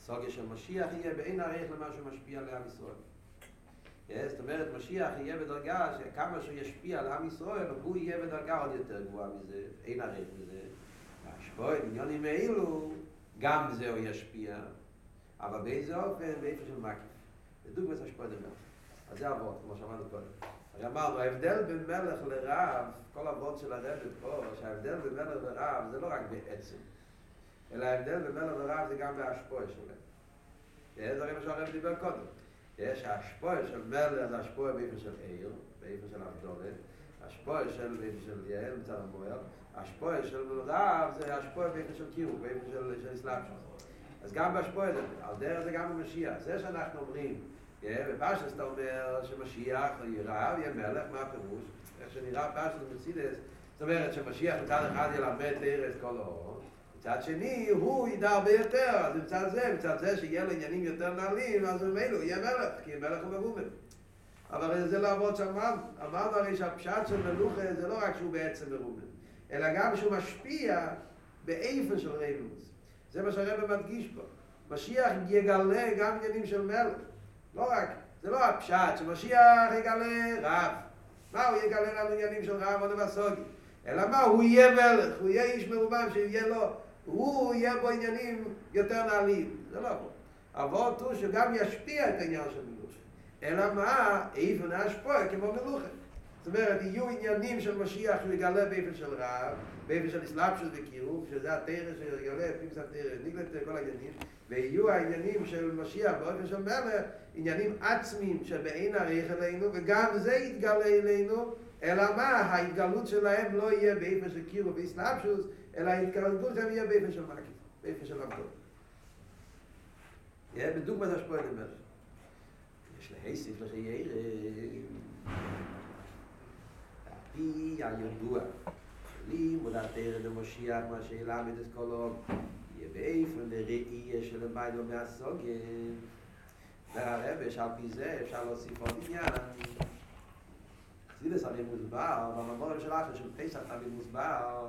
הסוגיה של משיח יהיה באין ערך למה שמשפיע לעם ישראל. זאת אומרת, משיח יהיה בדרגה שכמה שהוא ישפיע לעם ישראל, הוא יהיה בדרגה עוד יותר גבוהה מזה, אין ערך מזה. והשפועים, עניונים האלו, גם זה הוא ישפיע, אבל באיזה אופן, באיפה של מקיף. בדוגמת השפועים דבר. אז זה עבוד, כמו שאמרנו קודם. אמרנו, ההבדל בין מלך לרב, כל אבות של הרב פה, שההבדל בין מלך לרב זה לא רק בעצם, אלא ההבדל בין מלך לרב זה גם בהשפועה שלהם. זה הרי מה שהרב דיבר קודם. יש ההשפועה של מלך, זה השפועה באיפה של עיר, באיפה של אבדולת, השפועה של באיפה של יעל, מצד המוער, השפועה של רב זה השפועה באיפה של קירוב, באיפה של אסלאם שלו. אז גם בהשפועה, על דרך זה גם במשיח, זה שאנחנו אומרים, בפשטוס אתה אומר שמשיח ירב יהיה מלך, מה הפירוש? איך שנראה פשטוס מצידס, זאת אומרת שמשיח מצד אחד ילמד תרס כל האור, מצד שני הוא ידע הרבה יותר, אז מצד זה שיהיה לו עניינים יותר נעלים, אז ממנו יהיה מלך, כי מלך הוא מגומן. אבל זה לעבוד שאמרנו, הרי שהפשט של מלוכה זה לא רק שהוא בעצם מגומן, אלא גם שהוא משפיע באיפה של רעילוס. זה מה שהרב מדגיש פה, משיח יגלה גם עניינים של מלך. לא רק, זה לא הפשט שמשיח יגלה רב. מה הוא יגלה לנו עניינים של רב עוד ובסוגי? אלא מה, הוא יהיה מלך, הוא יהיה איש מרובם שיהיה לו, הוא יהיה בו עניינים יותר נעלים. זה לא פה. אבות הוא שגם ישפיע את העניין של מלוכה. אלא מה, איפן השפוע כמו מלוכה. זאת אומרת, יהיו עניינים של משיח שהוא יגלה באיפן של רב, באיפן של אסלאפשוס וקירוב, שזה התרא שיגלה, פרימצת תרא, נגלת כל העניינים, ויהיו העניינים של משיח באופן של מלך, עניינים עצמיים שבאין ערך אלינו, וגם זה יתגלה אלינו, אלא מה, ההתגלות שלהם לא יהיה באיפן של קירוב ואסלאפשוס, אלא ההתגלות שלהם יהיה באיפן של מקיף, באיפן של עבדות. יהיה בדוגמת השפועה למלך. יש להיסיף לכי יעירים. היא הידוע, לימוד התרא דמשיח מה שילמד את כל העולם, יהיה באיפן לראייה שלמעלה מהסוגיה. והרבש על פי זה אפשר להוסיף עוד עניין. חסידס הרי מוסבר, במאמרים של אחר של פסח תמיד מוסבר,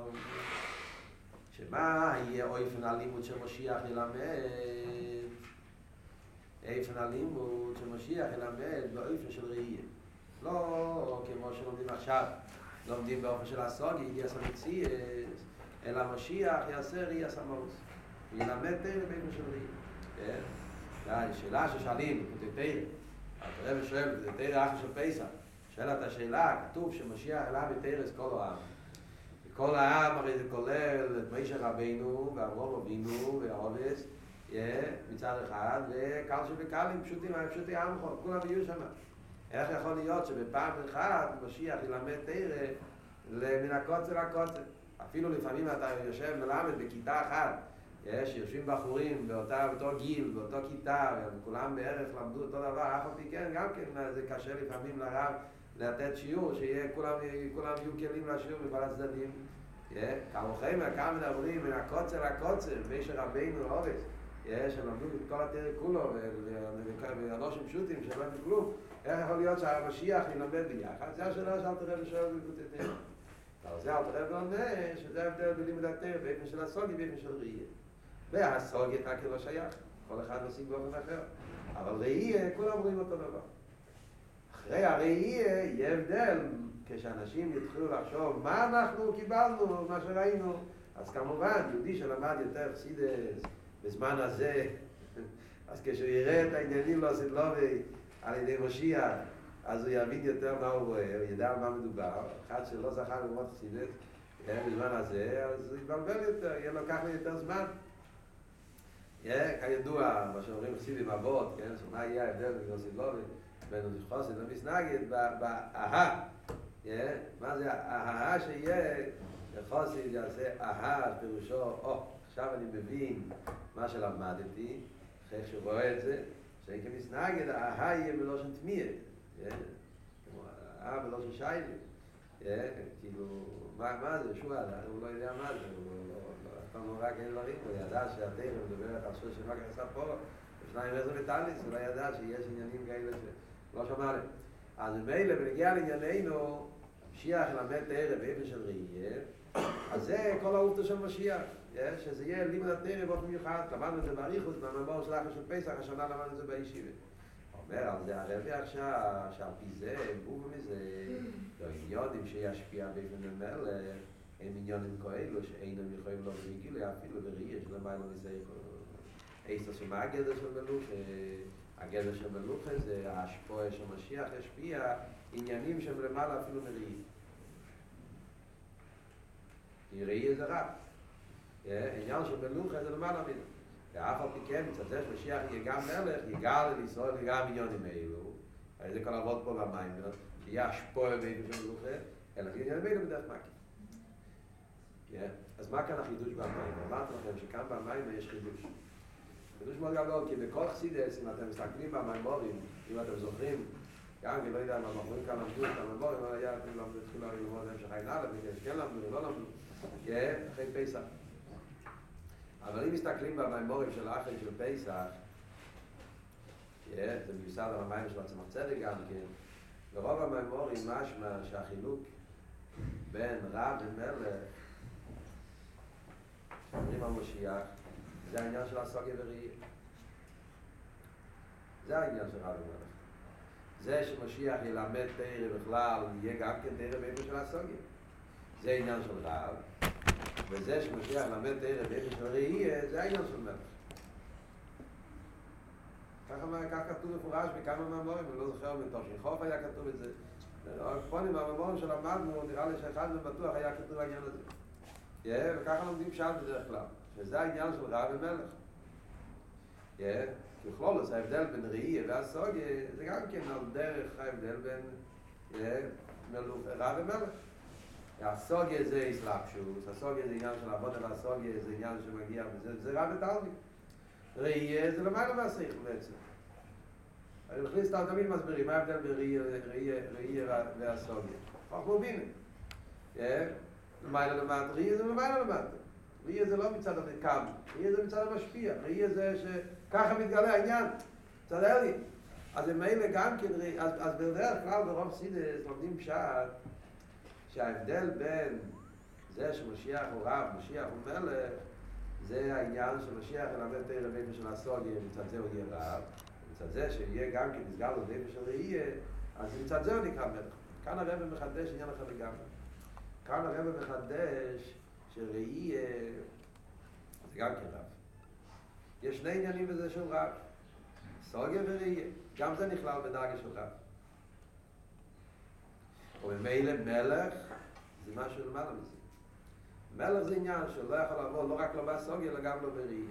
שמה יהיה אופן הלימוד שמשיח ילמד? אופן הלימוד שמשיח ילמד באופן של ראייה. לא כמו שלומדים עכשיו, לומדים באופן של הסוגיה, יעשה מציאות, אלא משיח יעשה ראייה סמאוס. ילמד תרא באופן של ראייה. השאלה ששאלים, כותבי תרא, הרב שואל, כותבי תרא אחרי של פסח, שואל את השאלה, כתוב שמשיח ילמד תרא את כל העם. כל העם הרי זה כולל את משה רבינו, ואברהם אבינו, והעובס, מצד אחד, וקל שבקלים, פשוטי עם חול, כולם יהיו שם. איך יכול להיות שבפעם אחת משיח ילמד תרא מן הקוצר לקוצר? אפילו לפעמים אתה יושב מלמד בכיתה אחת שיושבים בחורים באותו גיל, באותו כיתה, וכולם בערך למדו אותו דבר, אף על פי כן, גם כן זה קשה לפעמים לרב לתת שיעור, שכולם יהיו כלים לשיעור מכל הצדדים. כמוכם, כמה מדברים, מן הקוצר לקוצר, ויש רבינו אורס, שלומדים את כל התאר כולו, ואנושים פשוטים שלא נקלו, איך יכול להיות שהמשיח ילמד ביחד? זה השאלה שאל תראה לשאול בלבותי תאר. אבל זה אל תראה ועונה, שזה ההבדל בלימוד התאר, באיפן של הסוגי, באיפן של ראייה. והסוגי אתה כלא שייך, כל אחד נוסיג באופן אחר. אבל ראייה, כולם אומרים אותו דבר. אחרי הראייה, יהיה הבדל. כשאנשים יתחילו לחשוב מה אנחנו קיבלנו, מה שראינו, אז כמובן, יהודי שלמד יותר חסידס בזמן הזה, אז כשהוא יראה את העניינים לא סדלובי על ידי משיח, אז הוא יבין יותר מה הוא רואה, הוא ידע על מה מדובר. אחד שלא זכה ללמוד חסידס בזמן הזה, אז הוא יבלבל יותר, יהיה לו ככה יותר זמן. כידוע, מה שאומרים חסידים אבות, שמה יהיה ההבדל בגלל סדלובי, בין חוסן למסנגד, באהה. מה זה האהה שיהיה? שחוסן יעשה אהה, פירושו, עכשיו אני מבין מה שלמדתי, אחרי שהוא רואה את זה, שכמסנגד, האהה יהיה בלושן תמיה, כמו האהה בלושן שיילים. כאילו, מה זה? שהוא לא יודע מה זה, הוא לא רק אין דברים, הוא ידע שהתאם מדברת על שוי שמה כנסה פה, ושניים רזו וטליס, הוא לא ידע שיש עניינים כאלה שלא שמע להם. אז במילא, ונגיע לענייננו, המשיח ילמד תארה באיפה של ראייה, אז זה כל האופטו של משיח, שזה יהיה לימוד התארה באופן מיוחד, למדנו את זה באריכות, מהמאמר של אחר של פסח, השנה למדנו את זה בישיבה. אומר על זה הרבי עכשיו, שעפי זה, בוב מזה, לא עניונים שישפיע באיפה ממלך, הם עניונים כאלו שאינם יכולים לא בגילי, אפילו בראייה שלמה לא נזריך איסטוס ומה הגדר של מלוכה? הגדר של מלוכה זה ההשפועה של משיח השפיע עניינים שהם למעלה אפילו מראי. ראי זה רק. עניין של מלוכה זה למעלה מזה. ואף על פי כן, מצד זה שמשיח יהיה גם מלך, יגאל לישראל וגם עניינים אלו. הרי זה כל עבוד פה במים, שיהיה השפועה באיפה של מלוכה, אלא עניינים אלו בדרך מקים. אז מה כאן החידוש במים? אמרתי לכם שכאן במים יש חידוש. חידוש מאוד גדול, כי בכל חסידס, אם אתם מסתכלים במאמרים, אם אתם זוכרים, גם אני לא יודע אם המאמרים כאן למדו את המאמרים, אבל היה אתם למדו, התחילו ללמוד להם שחיים הלאה, וכן למדו ולא למדו, אחרי פסח. אבל אם מסתכלים במאמרים של האחרי של פסח, זה מיוסד על המאמרים של עצמך צדק גם כן, ברוב המאמרים משמע שהחילוק בין רב ומלך, שאומרים המשיח, זה העניין של הסוגיה וראייה. זה העניין של רב ומלך. זה שמשיח ילמד תורה בכלל, יהיה גם כן תורה באיפה של הסוגיה. זה העניין של רב, וזה שמשיח ילמד תורה באיפה של ראייה, זה העניין של מלך. כך כתוב מפורש בכמה מאמרים, אני לא זוכר, בתושי חוף היה כתוב את זה. פונים, המאמרים שלמדנו, נראה לי שאחד מבטוח היה כתוב העניין הזה. וככה לומדים שם בדרך כלל. שזה העניין של רב ומלך. ככלול, אז ההבדל בין ראייה והסוגיה, זה גם כן על דרך ההבדל בין רב ומלך. הסוגיה זה איסלאפשוס, הסוגיה זה עניין של עבודה, והסוגיה זה עניין שמגיע, זה רב ותלמיד. ראייה זה למעלה מהשכל בעצם. אני מכניס את תמיד מסבירים, מה ההבדל בין ראייה והסוגיה? אנחנו מבינים. למעלה למטה, ראייה זה למעלה למטה. ראייה זה לא מצד המקם, ראייה זה מצד המשפיע, ראייה זה שככה מתגלה העניין, מצד אלי. אז הם האלה גם כן, אז בדרך כלל ברוב סידס לומדים פשט שההבדל בין זה שמשיח הוא רב, משיח הוא מלך, זה העניין שמשיח ילמד תורה באיפה של הסוגיה, מצד זה הוא יהיה רב, מצד זה שיהיה גם כן נסגר לו באיפה של ראייה, אז מצד זה הוא נקרא מלך. כאן הרב מחדש עניין אחר לגמרי. כאן הרב מחדש שראייה זה גם כן רב. יש שני עניינים בזה של רב, סוגיה וראייה, גם זה נכלל בדרגה של רב. ובמילא מלך זה משהו למעלה מזה. מלך זה עניין שלא יכול לעבוד לא רק לא בסוגיה אלא גם לא בראייה.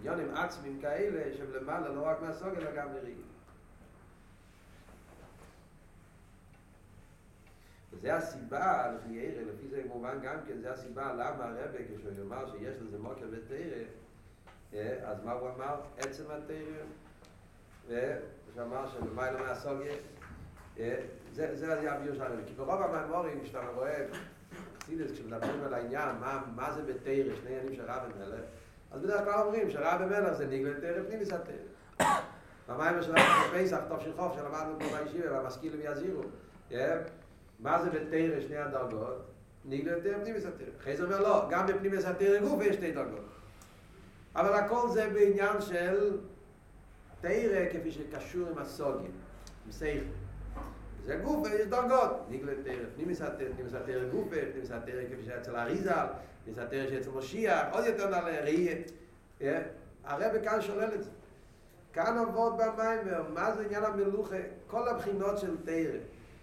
עניינים עצמיים כאלה שהם למעלה לא רק מהסוגיה אלא גם בראייה. וזה הסיבה, לפי זה כמובן גם כן, זה הסיבה למה הרב כשהוא אמר שיש לזה מוקר ותרא, אז מה הוא אמר? עצם התרא, ושאמר שלמעלה מהסוגיה, זה הביור שלנו, כי ברוב המאמורים שאתה רואה, כשמדברים על העניין, מה זה בתרא, שני עניינים של רב ומלך, אז בדרך כלל אומרים שרב ומלך זה ניגלה תרא, פנימי זה התרא. במים שלנו בפסח, טוב של חוף, שלמדנו פה בישיבה, והמשכיל ויזהירו. מה זה בתרא שני הדרגות? ניגלה תרא, פנימי זה התרא. אחרי זה אומר לא, גם בפנימי זה התרא גוף יש שתי דרגות. אבל הכל זה בעניין של תרא כפי שקשור עם הסוגיה, עם שכל. זה גוף ויש דרגות. ניגלה תרא, פנימי זה התרא, פנימי זה התרא גוף, פנימי זה התרא כפי שאצל האריזה, פנימי זה התרא שאצל משיח, עוד יותר נעלה, ראייה. הרב כאן שולל את זה. כאן עבוד במים, מה זה עניין המלוכה? כל הבחינות של תרא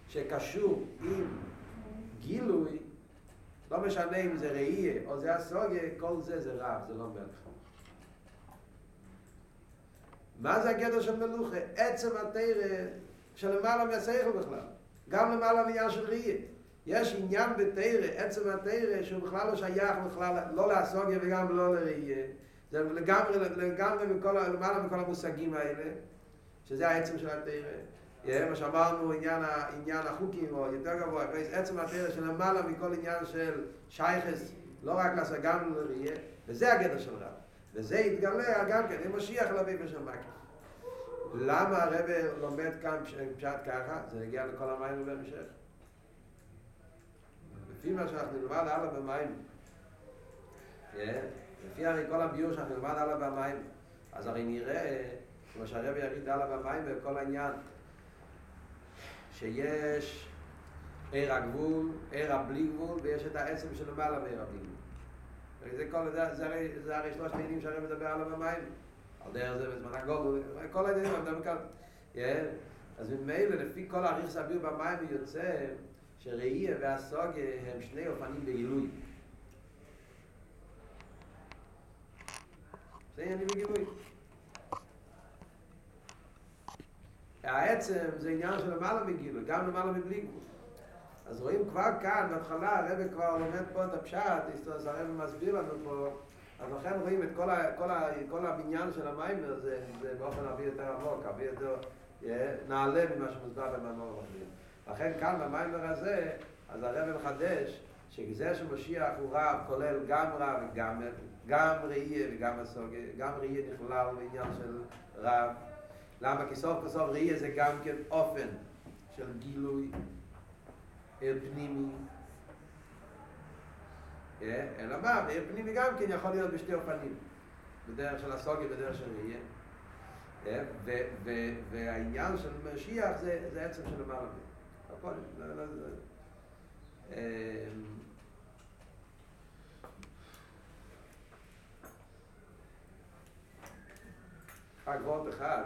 שקשור עם גילוי, לא משנה אם זה ראייה או זה הסוגיה, כל זה זה רב, זה לא מלך. מה זה הגדר של מלוכה? עצם התרא שלמעלה מהשכל בכלל, גם למעלה מעניין של ראייה. יש עניין בתרא, עצם התרא, שהוא בכלל לא שייך, בכלל לא לסוגיה וגם לא לראייה. זה לגמרי למעלה מכל המושגים האלה, שזה העצם של התרא. מה שאמרנו, עניין החוקים, או יותר גבוה, עצם התרא של למעלה מכל עניין של שייכס, לא רק לעשות גם לראייה, וזה הגדר של רב. וזה יתגלה גם כן, אם משיח לביא בשמק. למה הרב לומד כאן פשט ככה? זה הגיע לכל המים ובהמשך. לפי מה שאנחנו נלמד הלאה במים. לפי הרי כל הביור שאנחנו נלמד הלאה במים, אז הרי נראה, כמו שהרב יריד הלאה במים בכל העניין, שיש עיר הגבול, עיר הבלי גבול, ויש את העצם שלמעלה מעיר הבלי גבול. זה הרי שלוש מילים שהרב מדבר הלאה במים, על דרך זה בזמן הגוגל, כל העניינים מדברים כאן. אז ממילא, לפי כל הריח סביר במים יוצא, שראייה והסוגיה הם שני אופנים בגילוי. זה עניין בגילוי. העצם זה עניין של למעלה מגילוי, גם למעלה מבלי גבול. אז רואים כבר כאן, בהתחלה הרב כבר לומד פה את הפשט, אז הרב מסביר לנו פה, אז לכן רואים את כל הבניין של המים, זה באופן הרבה יותר עמוק, הרבה יותר נעלה ממה שמוסבר במאמר הרבים. לכן כאן במאמר הזה, אז הרב מחדש, שזה שמשיח הוא רב, כולל גם רב וגם רב, גם ראייה וגם הסוגיה, גם ראייה נכלל בעניין של רב. למה? כי סוף כסוף ראייה זה גם כן אופן של גילוי, עיר פנימי. אלא מה? ועיר פנימי גם כן יכול להיות בשתי אופנים, בדרך של הסוגיה, בדרך של ראייה. והעניין של משיח זה עצם של המעלה. הכל, רק ועוד אחד,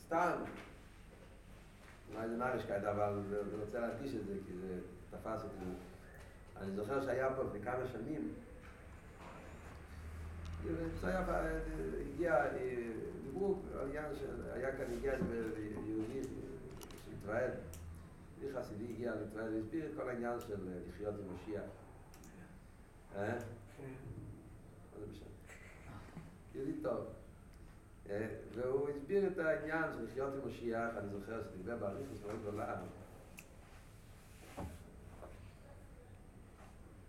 סתם, אולי זה נרש כעת, אבל אני רוצה להדגיש את זה כי זה תפס אותי. אני זוכר שהיה פה בכמה שנים, הגיע, דיברו, היה כאן הגיע יהודי שהתראה, יהודי חסידי הגיע להתראה, והסביר את כל העניין של לחיות עם משיח. יהודי טוב, והוא הסביר את העניין של לחיות עם משיח. אני זוכר שדיבר בעריך מסורים גדולה,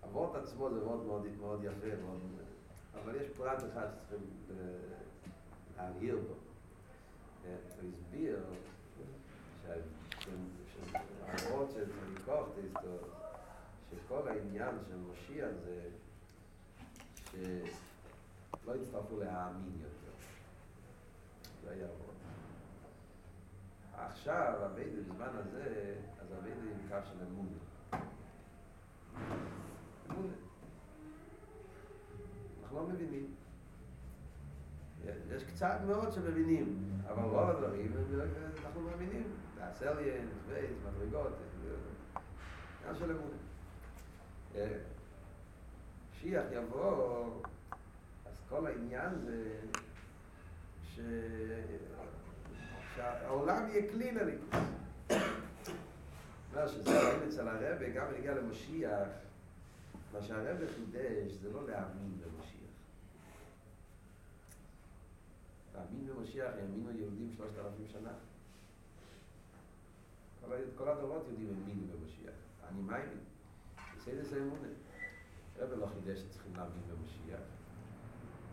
עבורת עצמו זה מאוד יפה, אבל יש פרט אחד שצריכים להעביר בו. הוא הסביר שהעברות של מליקוח תהיסטור, שכל העניין של משיח זה שלא יצטרפו להאמין יותר. זה היה עבוד. עכשיו, הבינו בזמן הזה, אז הבינו עם קו של אמונה. אנחנו לא מבינים. יש קצת מאוד שמבינים, אבל רוב הדברים אנחנו מבינים. הסליין, וייס, מדרגות, גם של אמונה. משיח יבוא, אז כל העניין זה העולם יהיה כלי לליכוס. מה שזה רואים אצל הרב, גם נגיע למשיח, מה שהרב חידש זה לא להאמין במשיח. להאמין במשיח, האמינו יהודים 3,000 שנה. כל הדורות יהודים האמינו במשיח. אני מאמין. בסדר זה אמונה. הרב לא חידש שצריכים להאמין במשיח.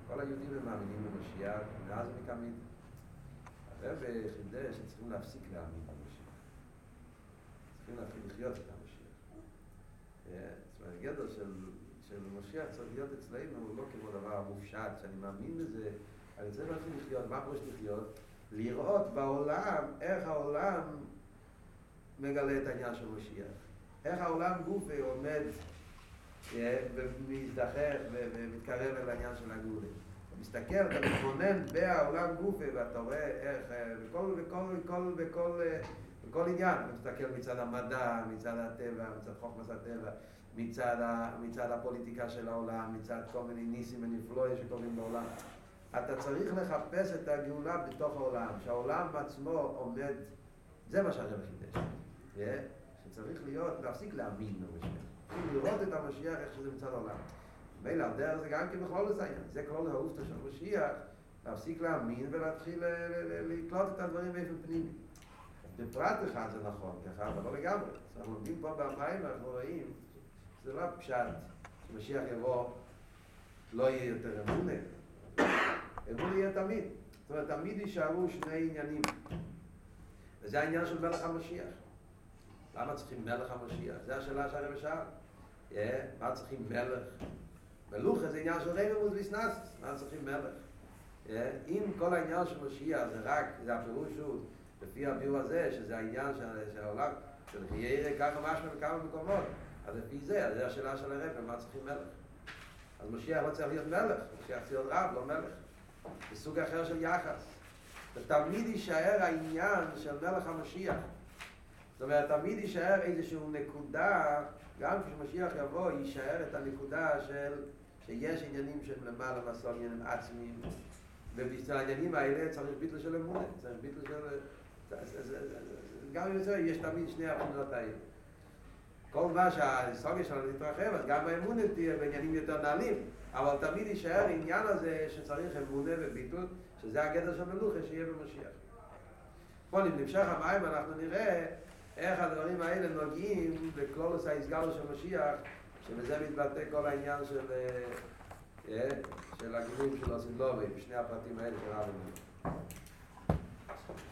כל היהודים הם מאמינים במשיח, מאז ומתמיד. הרב חידש שצריכים להפסיק להאמין במשיח. צריכים להתחיל לחיות את המשיח. זאת אומרת, הגדר של משיח צריך להיות אצלנו, לא כמו דבר מופשט, שאני מאמין בזה, אני צריך להתחיל לחיות, מה פרוש לחיות? לראות בעולם, איך העולם מגלה את העניין של משיח. איך העולם גופה עומד ומזדחך ומתקרב אל העניין של הגאולה. אתה מסתכל, אתה מתבונן בעולם גופה, ואתה רואה איך, בכל עניין, אתה מסתכל מצד המדע, מצד הטבע, מצד חוכמת הטבע, מצד הפוליטיקה של העולם, מצד כל מיני ניסים ונפלאות שקורים בעולם. אתה צריך לחפש את הגאולה בתוך העולם, שהעולם עצמו עומד, זה מה שהרב חידש. שצריך להיות, להפסיק להאמין במשיח, צריך לראות את המשיח איך שזה מצד העולם. מילא הדרך זה גם כבכל לזיין, זה כלל האופתא של משיח, להפסיק להאמין ולהתחיל לקלוט את הדברים באופן פנימי. בפרט אחד זה נכון, ככה, אבל לא לגמרי. אנחנו עומדים פה במים ואנחנו רואים שזה לא פשט שמשיח יבוא, לא יהיה יותר אמונה. אמונה יהיה תמיד. זאת אומרת, תמיד יישארו שני עניינים. וזה העניין של מלך המשיח. למה צריכים מלך המשיח? זו השאלה שהרב שאל. מה צריכים מלך? מלוכה זה עניין של רמז ויסנס. מה צריכים מלך? אם כל העניין של משיח זה רק, זה הפירוש הוא, לפי הביאור הזה, שזה העניין שהעולם, יהיה ככה משהו בכמה מקומות. אז לפי זה, זו השאלה של הרב, מה צריכים מלך? אז משיח לא צריך להיות מלך, משיח צריך להיות רב, לא מלך. זה סוג אחר של יחס. ותמיד יישאר העניין של מלך המשיח. זאת אומרת, תמיד יישאר איזושהי נקודה, גם כשמשיח יבוא, יישאר את הנקודה של שיש עניינים שהם למעלה ועשו עניינים עצמיים. ובשביל העניינים האלה צריך ביטל של אמונה, צריך ביטל של... גם אם יוצא, יש תמיד שני הבחינות האלה. כל מה שהסוגיה שלנו תתרחב, אז גם האמונה תהיה בעניינים יותר נעלים, אבל תמיד יישאר העניין הזה שצריך אמונה וביטול, שזה הגדר של מלוכה שיהיה במשיח. פה נמשך המים, אנחנו נראה איך הדברים האלה נוגעים בקלולוס ההסגלות של משיח, שבזה מתבטא כל העניין של הגילויים של הסדלובים, שני הפרטים האלה של הרב.